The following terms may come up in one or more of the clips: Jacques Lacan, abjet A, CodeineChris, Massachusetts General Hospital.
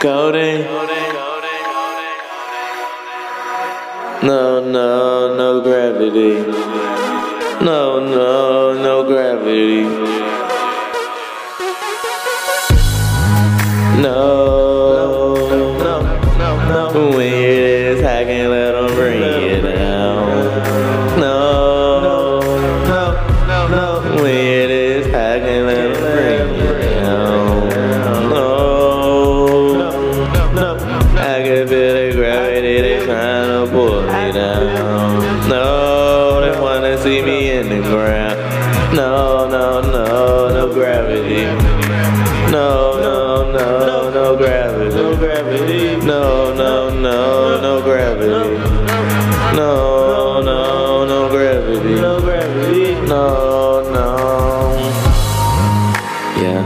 Codeine. No gravity. No gravity. No. When you're this high, can't let them bring you down. No. When you're this high, can't let them bring you down. No. I can feel the gravity, they tryna pull me down. No, they wanna see me in the ground. No gravity. No gravity. No gravity. No gravity. No gravity. No. Yeah.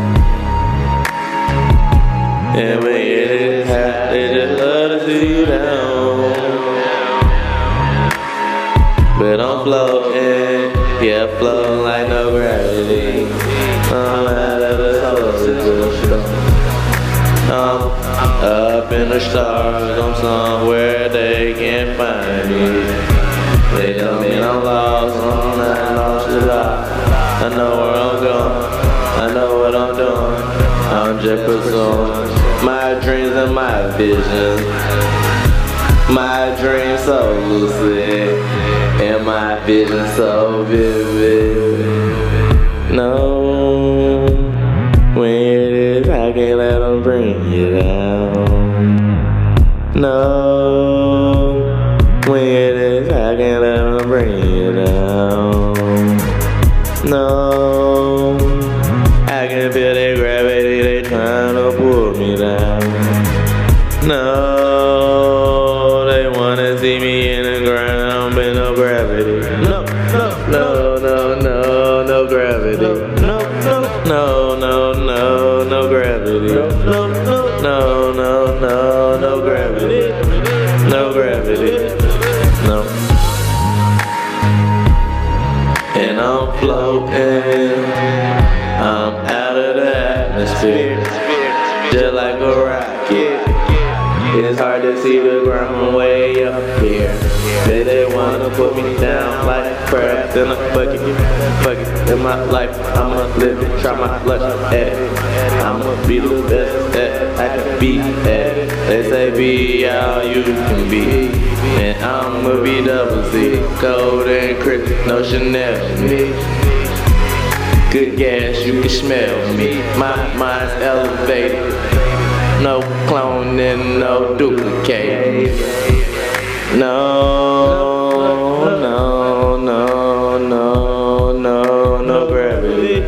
And when it is hot, they just love to see you down. But I'm floating, yeah, floating like no gravity. I'm out of the I'm up in the stars, I'm somewhere they can't find me. They tell me I'm lost, I'm not lost at all. I know where I'm going, I know what I'm doing. I'm just pursuing my dreams and my visions. My dreams so lucid, and my vision so vivid. No, when it is, I can't let them bring you down. No, when it is, I can't let them bring you down. No, I can feel their gravity, they tryna pull me down. No, they wanna see me in the ground, but no gravity. No gravity. No gravity. No gravity. No gravity. No. And I'm floating. I'm out of the atmosphere. Just like a rocket. It's hard to see the ground way up here. They wanna put me down like crabs in a bucket. Fuck it, in my life, I'ma live it, try my luck at it. I'ma be the best that I can be at it. They say be all you can be, and I'ma be double C. CodeineChris, no Chanel me. Good gas, you can smell me. My mind's elevated. No cloning, no duplicating. No gravity.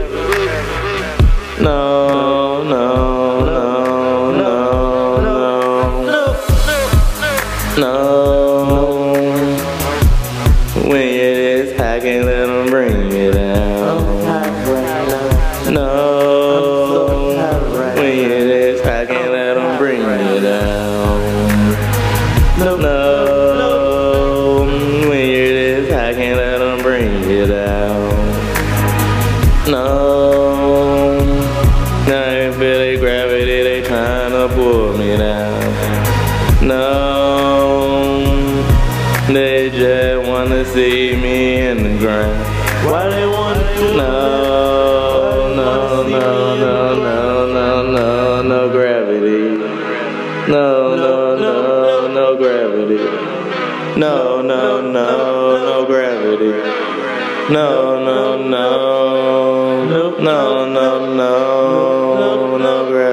No. When it is, I can't let them bring me down. No. When it is, I can't let them bring me down. No. When you're this, I can't let them bring you down. No, I can feel their gravity, they tryna pull me down. No, they just wanna see me in the ground. Why they wanna do? No gravity. No gravity. No gravity. No gravity.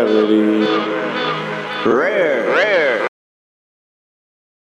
Rare.